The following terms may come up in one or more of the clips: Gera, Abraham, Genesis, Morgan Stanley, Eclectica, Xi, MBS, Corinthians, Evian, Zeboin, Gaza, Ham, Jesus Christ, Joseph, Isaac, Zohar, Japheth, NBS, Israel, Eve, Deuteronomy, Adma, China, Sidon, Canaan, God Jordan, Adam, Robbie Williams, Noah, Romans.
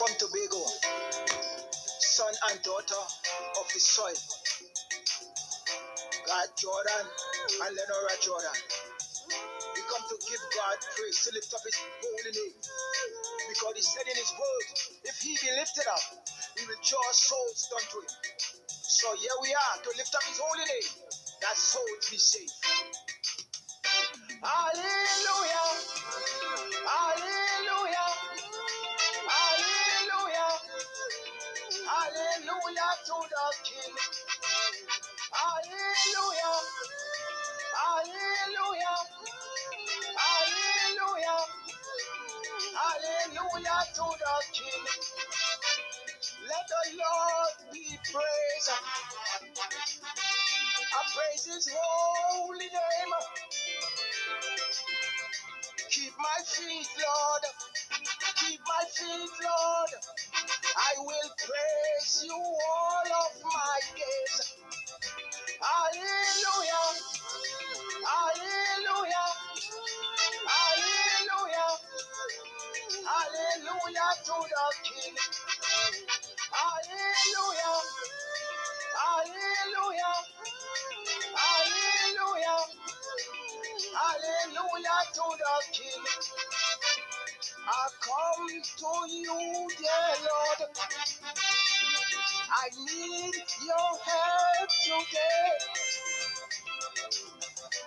from Tobago, son and daughter of the soil, God Jordan and Lenora Jordan. We come to give God praise, to lift up his holy name, because he said in his word, if he be lifted up, he will draw souls unto him. So here we are to lift up his holy name, that souls be saved. Hallelujah! Hallelujah! Hallelujah! Hallelujah to the King! Hallelujah! Hallelujah! Hallelujah! Hallelujah to the King! Let the Lord be praised. I praise his holy name. Keep my feet, Lord. Keep my feet, Lord. I will praise you all of my days. Hallelujah. Hallelujah. Hallelujah. Hallelujah to the King. Hallelujah. Hallelujah. Hallelujah. Hallelujah to the King. I come to you, dear Lord. I need your help today.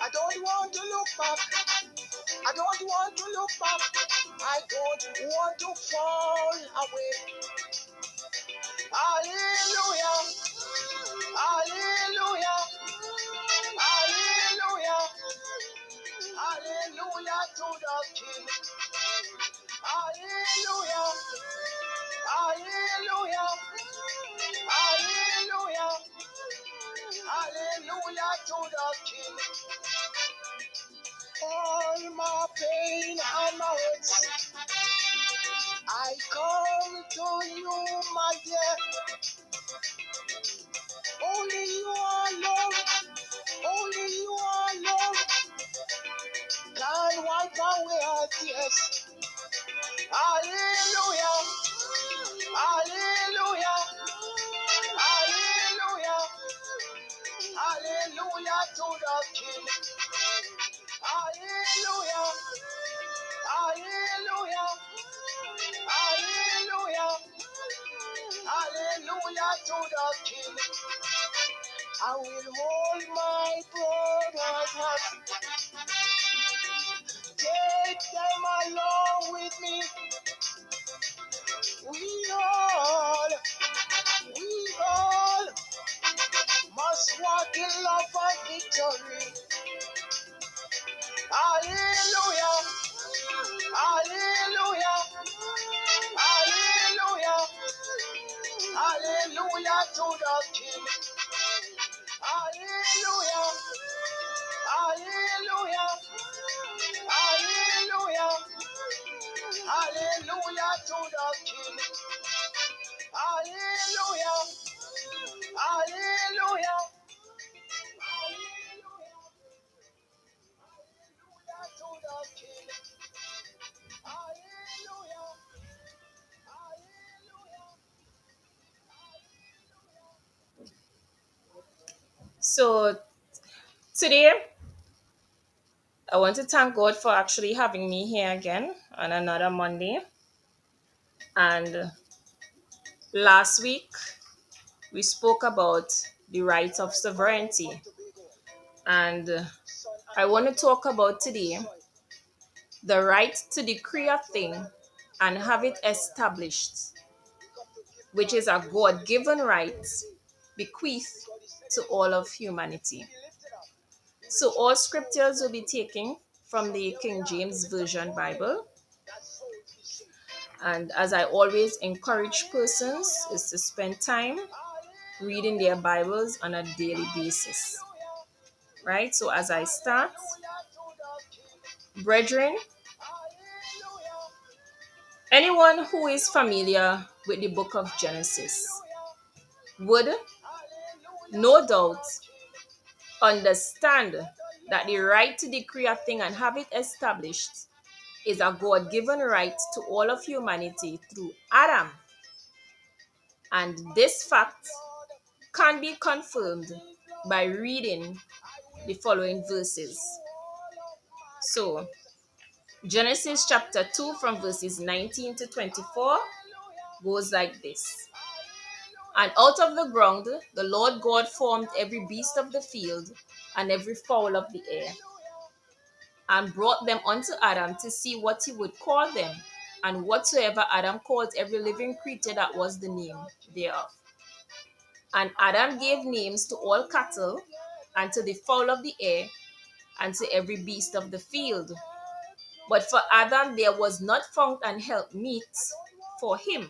I don't want to look back. I don't want to look back. I don't want to fall away. Hallelujah. Hallelujah. Hallelujah. Hallelujah to the King. Hallelujah. Hallelujah. Hallelujah. Hallelujah to the King. All my pain and my hurts, I come to you, my dear. Only you are Lord. Only you are Lord. Can wipe away our tears. Hallelujah. Hallelujah. Hallelujah. Hallelujah to the King. Hallelujah. Hallelujah. Hallelujah. Hallelujah to the King. I will hold my brother's hand. Take them along with me. We all must walk in love and victory. Hallelujah. Hallelujah. Hallelujah. Hallelujah to the King. Hallelujah. Hallelujah. Hallelujah. Hallelujah to the King. Hallelujah. Hallelujah. Hallelujah to the King. Hallelujah. Hallelujah. So today I want to thank God for actually having me here again on another Monday. And last week we spoke about the right of sovereignty, and I want to talk about today the right to decree a thing and have it established, which is a God-given right bequeathed to all of humanity. So all scriptures will be taken from the King James Version Bible. And as I always encourage persons, is to spend time reading their Bibles on a daily basis. Right? So as I start, brethren, anyone who is familiar with the book of Genesis would no doubt understand that the right to decree a thing and have it established is a God-given right to all of humanity through Adam And this fact can be confirmed by reading the following verses. So, Genesis chapter 2 from verses 19 to 24 goes like this. And out of the ground the Lord God formed every beast of the field and every fowl of the air, and brought them unto Adam to see what he would call them. And whatsoever Adam called every living creature, that was the name thereof. And Adam gave names to all cattle, and to the fowl of the air, and to every beast of the field. But for Adam there was not found an helpmeet for him.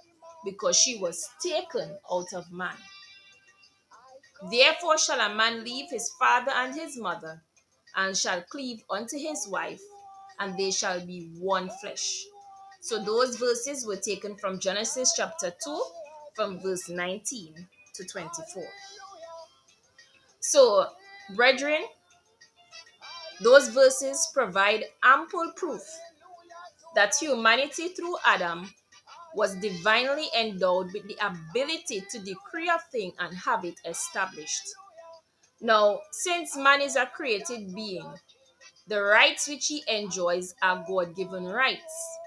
because she was taken out of man. Therefore shall a man leave his father and his mother, and shall cleave unto his wife, and they shall be one flesh. So those verses were taken from Genesis chapter 2, from verse 19 to 24. So, brethren, those verses provide ample proof that humanity through Adam was divinely endowed with the ability to decree a thing and have it established. Now, since man is a created being, the rights which he enjoys are God-given rights.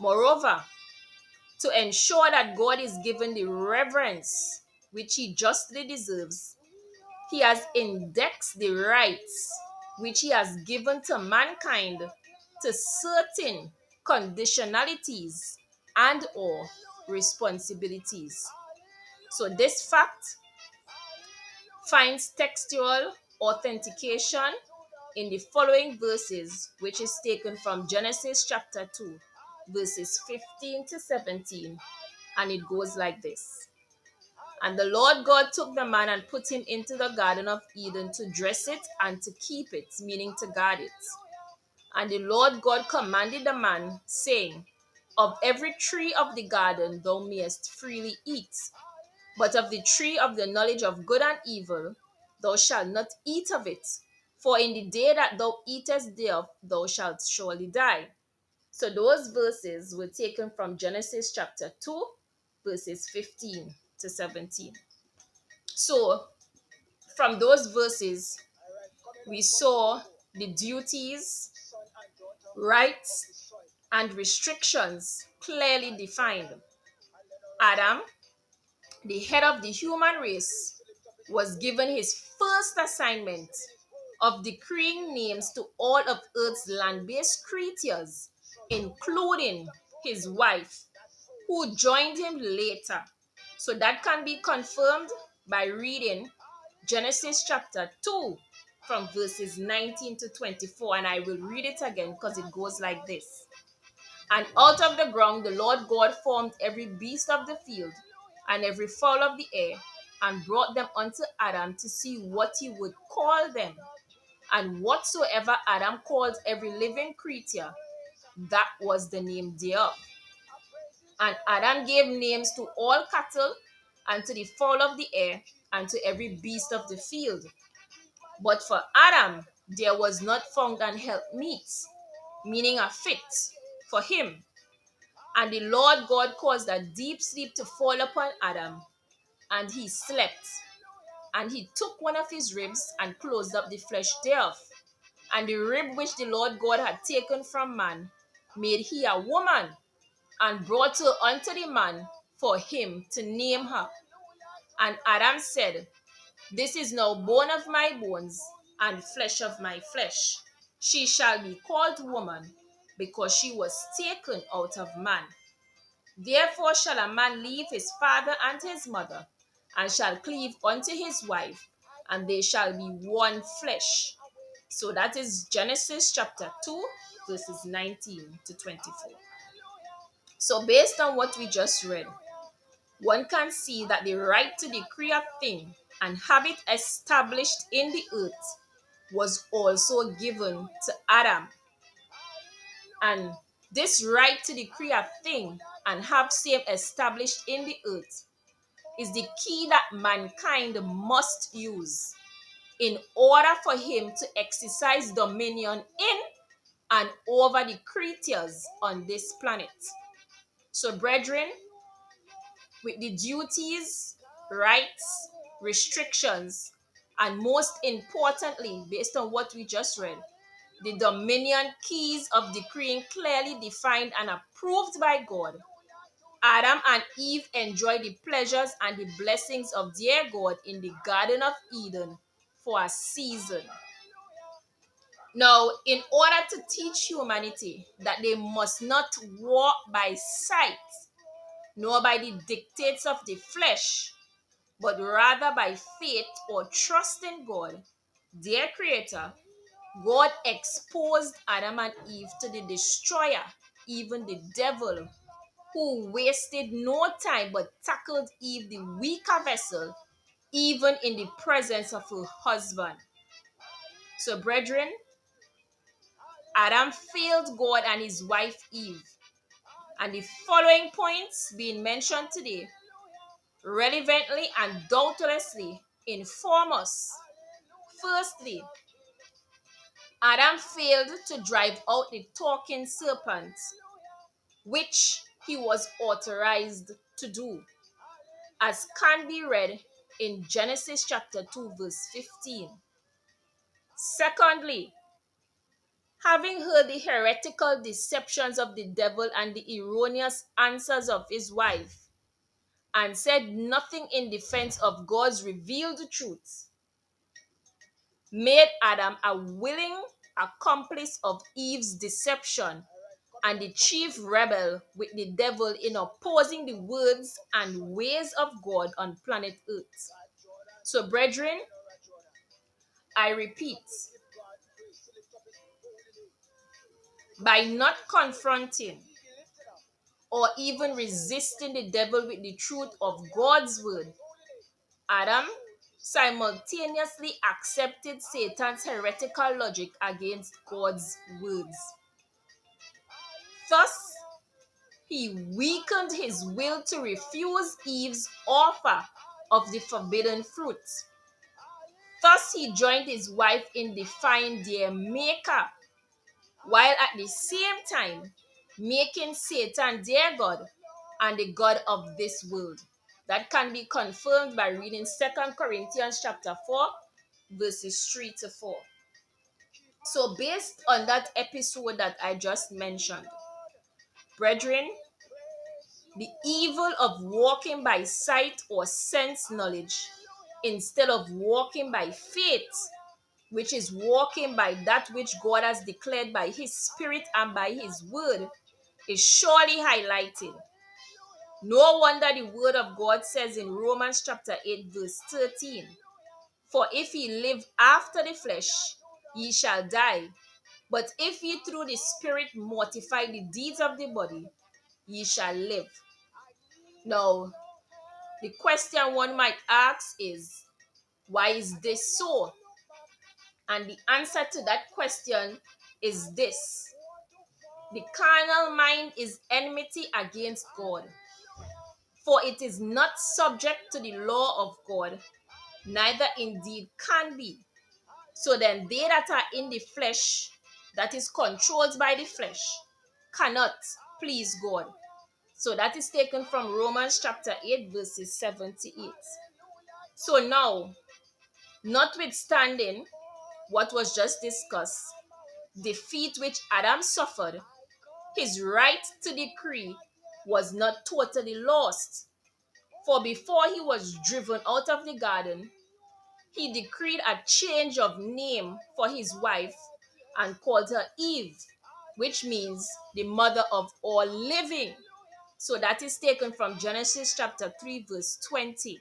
Moreover, to ensure that God is given the reverence which he justly deserves, he has indexed the rights which he has given to mankind to certain conditionalities and or responsibilities. So this fact finds textual authentication in the following verses, which is taken from Genesis chapter 2, verses 15 to 17, and it goes like this. And the Lord God took the man and put him into the Garden of Eden to dress it and to keep it, meaning to guard it. And the Lord God commanded the man, saying, Of every tree of the garden thou mayest freely eat, but of the tree of the knowledge of good and evil thou shalt not eat of it, for in the day that thou eatest thereof, thou shalt surely die. So those verses were taken from Genesis chapter 2, verses 15 to 17. So from those verses, we saw the duties, rights, and restrictions clearly defined. Adam, the head of the human race, was given his first assignment of decreeing names to all of earth's land-based creatures, including his wife, who joined him later. So that can be confirmed by reading Genesis chapter 2 from verses 19 to 24, and I will read it again because it goes like this. And out of the ground the Lord God formed every beast of the field and every fowl of the air, and brought them unto Adam to see what he would call them. And whatsoever Adam called every living creature, that was the name thereof. And Adam gave names to all cattle, and to the fowl of the air, and to every beast of the field. But for Adam there was not found an helpmeet, meaning a fit for him. And the Lord God caused a deep sleep to fall upon Adam, and he slept. And he took one of his ribs and closed up the flesh thereof. And the rib which the Lord God had taken from man made he a woman, and brought her unto the man for him to name her. And Adam said, This is now bone of my bones, and flesh of my flesh. She shall be called woman, because she was taken out of man. Therefore shall a man leave his father and his mother, and shall cleave unto his wife, and they shall be one flesh. So that is Genesis chapter 2, verses 19 to 24. So based on what we just read, one can see that the right to decree a thing and have it established in the earth was also given to Adam. And this right to decree a thing and have same established in the earth is the key that mankind must use in order for him to exercise dominion in and over the creatures on this planet. So, brethren, with the duties, rights, restrictions, and most importantly, based on what we just read, the dominion keys of decreeing clearly defined and approved by God, Adam and Eve enjoyed the pleasures and the blessings of their God in the Garden of Eden for a season. Now, in order to teach humanity that they must not walk by sight, nor by the dictates of the flesh, but rather by faith or trust in God, their Creator, God exposed Adam and Eve to the destroyer, even the devil, who wasted no time but tackled Eve, the weaker vessel, even in the presence of her husband. So, brethren, Adam failed God and his wife Eve. And the following points being mentioned today relevantly and doubtlessly inform us. Firstly, Adam failed to drive out the talking serpent, which he was authorized to do, as can be read in Genesis chapter 2, verse 15. Secondly, having heard the heretical deceptions of the devil and the erroneous answers of his wife, and said nothing in defense of God's revealed truth, made Adam a willing accomplice of Eve's deception and the chief rebel with the devil in opposing the words and ways of God on planet Earth. So, brethren, I repeat, by not confronting or even resisting the devil with the truth of God's word, Adam simultaneously accepted Satan's heretical logic against God's words. Thus, he weakened his will to refuse Eve's offer of the forbidden fruit. Thus, he joined his wife in defying their maker, while at the same time making Satan their god and the god of this world. That can be confirmed by reading 2 Corinthians chapter 4, verses 3 to 4. So, based on that episode that I just mentioned, brethren, the evil of walking by sight or sense knowledge instead of walking by faith, which is walking by that which God has declared by his spirit and by his word, is surely highlighted. No wonder the word of God says in Romans chapter 8, verse 13, "For if ye live after the flesh, ye shall die. But if ye through the spirit mortify the deeds of the body, ye shall live." Now, the question one might ask is, why is this so? And the answer to that question is this: the carnal mind is enmity against God, for it is not subject to the law of God, neither indeed can be. So then they that are in the flesh, that is controlled by the flesh, cannot please God. So that is taken from Romans chapter 8, verses 7 to 8. So now, notwithstanding what was just discussed, defeat which Adam suffered, his right to decree was not totally lost. For before he was driven out of the garden, he decreed a change of name for his wife and called her Eve, which means the mother of all living. So that is taken from Genesis chapter 3, verse 20.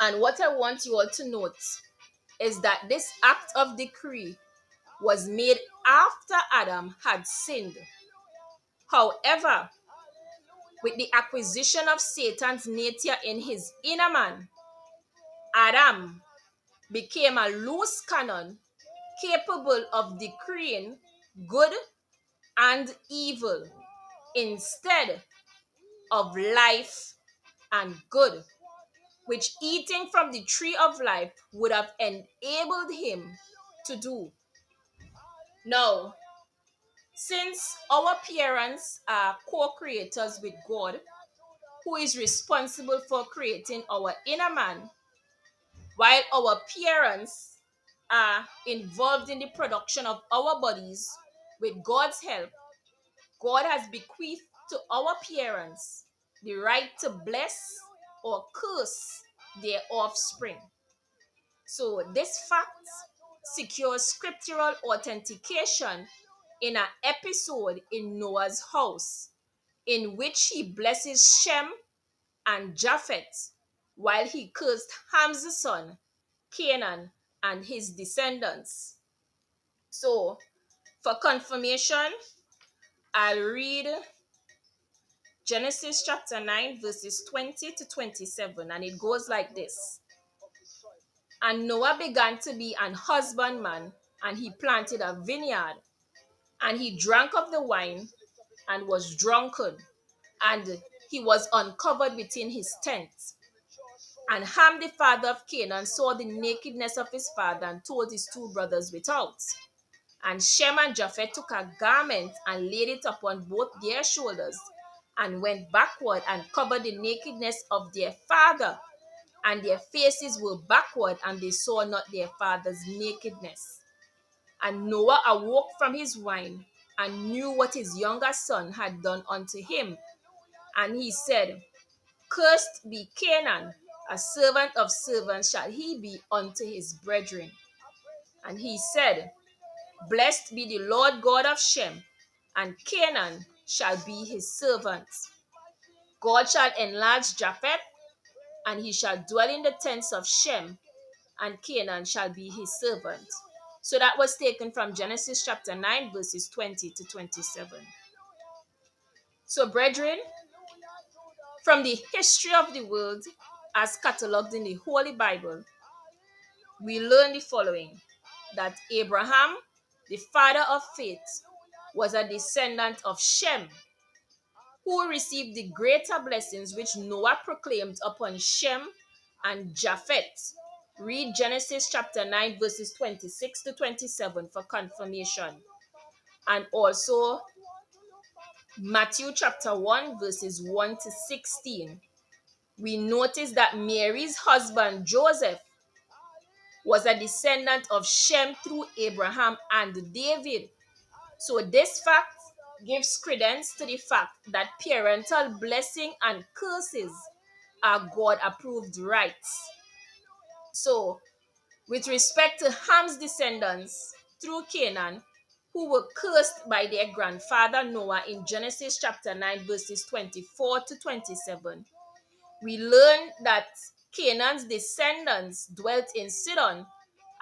And what I want you all to note is that this act of decree was made after Adam had sinned. However, with the acquisition of Satan's nature in his inner man, Adam became a loose cannon capable of decreeing good and evil instead of life and good, which eating from the tree of life would have enabled him to do. Now, since our parents are co-creators with God, who is responsible for creating our inner man, while our parents are involved in the production of our bodies with God's help, God has bequeathed to our parents the right to bless or curse their offspring. So this fact secures scriptural authentication in an episode in Noah's house, in which he blesses Shem and Japheth, while he cursed Ham's son, Canaan, and his descendants. So, for confirmation, I'll read Genesis chapter 9, verses 20 to 27, and it goes like this. And Noah began to be an husbandman, and he planted a vineyard, and he drank of the wine and was drunken, and he was uncovered within his tent. And Ham, the father of Canaan, saw the nakedness of his father and told his two brothers without. And Shem and Japheth took a garment and laid it upon both their shoulders and went backward and covered the nakedness of their father. And their faces were backward, and they saw not their father's nakedness. And Noah awoke from his wine and knew what his younger son had done unto him. And he said, Cursed be Canaan, a servant of servants shall he be unto his brethren. And he said, Blessed be the Lord God of Shem, and Canaan shall be his servant. God shall enlarge Japheth, and he shall dwell in the tents of Shem, and Canaan shall be his servant. So that was taken from Genesis chapter 9, verses 20 to 27. So, brethren, from the history of the world as catalogued in the Holy Bible, we learn the following: that Abraham, the father of faith, was a descendant of Shem, who received the greater blessings which Noah proclaimed upon Shem and Japheth. Read Genesis chapter 9, verses 26 to 27 for confirmation. And also Matthew chapter 1, verses 1 to 16. We notice that Mary's husband, Joseph, was a descendant of Shem through Abraham and David. So this fact gives credence to the fact that parental blessing and curses are God-approved rights. So, with respect to Ham's descendants through Canaan, who were cursed by their grandfather Noah in Genesis chapter 9, verses 24 to 27, we learn that Canaan's descendants dwelt in Sidon,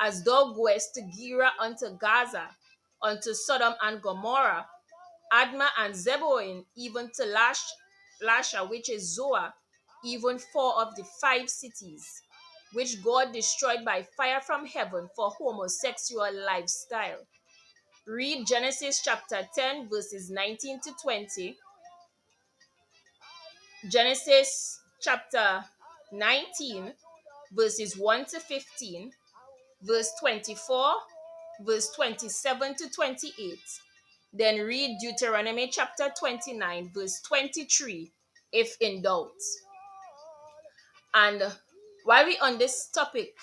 as thou goest to Gera unto Gaza, unto Sodom and Gomorrah, Adma and Zeboin, even to Lasha, which is Zohar, even 4 of the 5 cities, which God destroyed by fire from heaven for homosexual lifestyle. Read Genesis chapter 10, verses 19 to 20, Genesis chapter 19, verses 1 to 15, verse 24, verse 27 to 28. Then read Deuteronomy chapter 29, verse 23, if in doubt. And while we on this topic,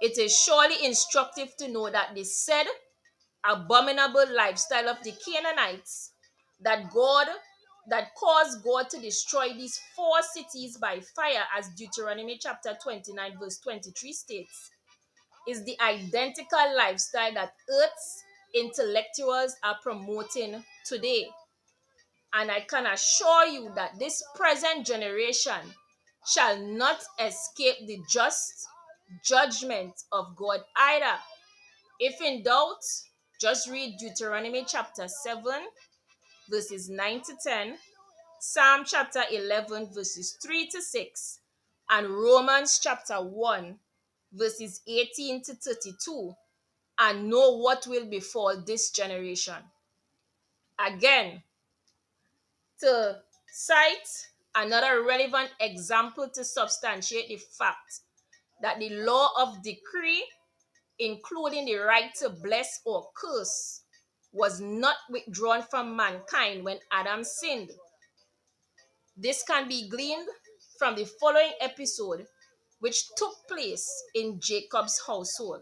it is surely instructive to know that the said abominable lifestyle of the Canaanites that caused God to destroy these 4 cities by fire, as Deuteronomy chapter 29, verse 23 states, is the identical lifestyle that Earth's intellectuals are promoting today. And I can assure you that this present generation shall not escape the just judgment of God either. If in doubt, just read Deuteronomy chapter 7, verses 9 to 10, Psalm chapter 11, verses 3 to 6, and Romans chapter 1, verses 18 to 32, and know what will befall this generation. Again, to cite another relevant example to substantiate the fact that the law of decree, including the right to bless or curse, was not withdrawn from mankind when Adam sinned. This can be gleaned from the following episode, which took place in Jacob's household.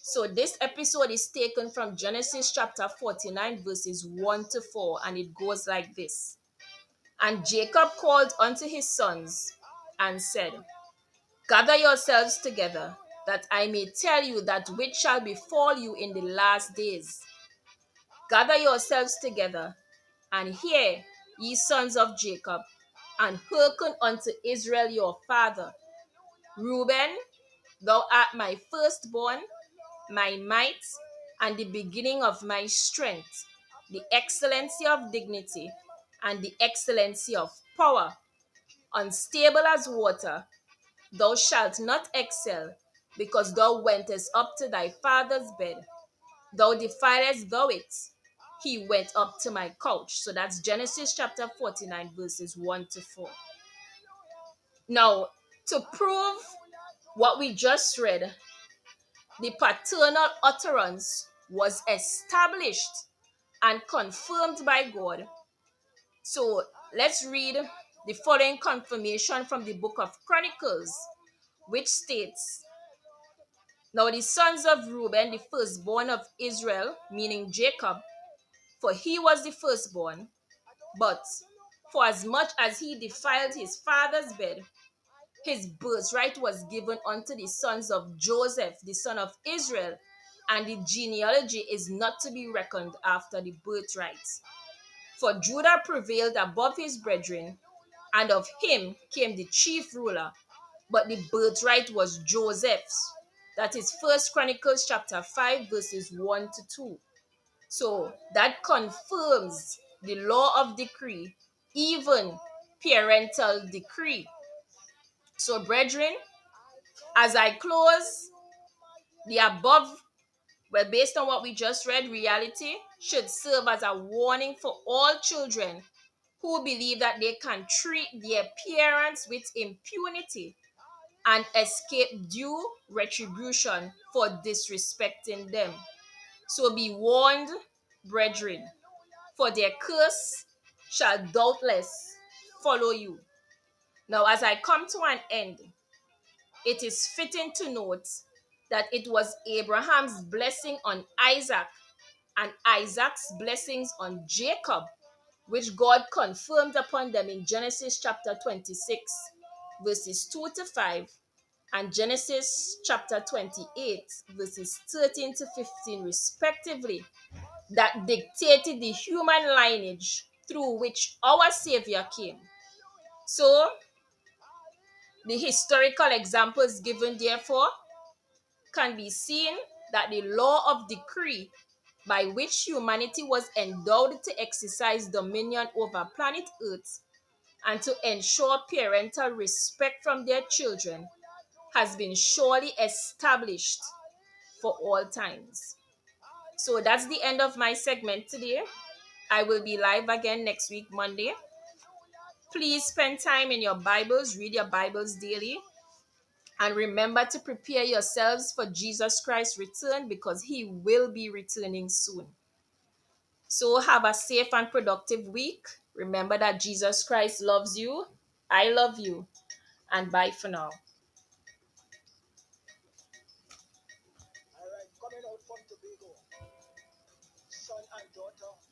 So this episode is taken from Genesis chapter 49, verses 1 to 4, and it goes like this. And Jacob called unto his sons and said, Gather yourselves together, that I may tell you that which shall befall you in the last days. Gather yourselves together, and hear, ye sons of Jacob, and hearken unto Israel your father. Reuben, thou art my firstborn, my might, and the beginning of my strength, the excellency of dignity, and the excellency of power, unstable as water. Thou shalt not excel, because thou wentest up to thy father's bed. Thou defilest thou it. He went up to my couch. So that's Genesis chapter 49, verses 1 to 4. Now, to prove what we just read, the paternal utterance was established and confirmed by God. So let's read the following confirmation from the book of Chronicles, which states, Now the sons of Reuben, the firstborn of Israel, meaning Jacob, for he was the firstborn, but for as much as he defiled his father's bed, his birthright was given unto the sons of Joseph, the son of Israel, and the genealogy is not to be reckoned after the birthright. For Judah prevailed above his brethren, and of him came the chief ruler, but the birthright was Joseph's. That is 1 Chronicles chapter 5, verses 1 to 2. So that confirms the law of decree, even parental decree. So brethren, as I close, the above, well, based on what we just read, reality should serve as a warning for all children who believe that they can treat their parents with impunity and escape due retribution for disrespecting them. So be warned, brethren, for their curse shall doubtless follow you. Now, as I come to an end, it is fitting to note that it was Abraham's blessing on Isaac and Isaac's blessings on Jacob, which God confirmed upon them in Genesis chapter 26, verses 2 to 5, and Genesis chapter 28, verses 13 to 15, respectively, that dictated the human lineage through which our Savior came. So, the historical examples given, therefore, can be seen that the law of decree by which humanity was endowed to exercise dominion over planet Earth and to ensure parental respect from their children has been surely established for all times. So that's the end of my segment today. I will be live again next week, Monday. Please spend time in your Bibles, read your Bibles daily. And remember to prepare yourselves for Jesus Christ's return, because he will be returning soon. So have a safe and productive week. Remember that Jesus Christ loves you. I love you. And bye for now. All right, coming out from Tobago, son and daughter.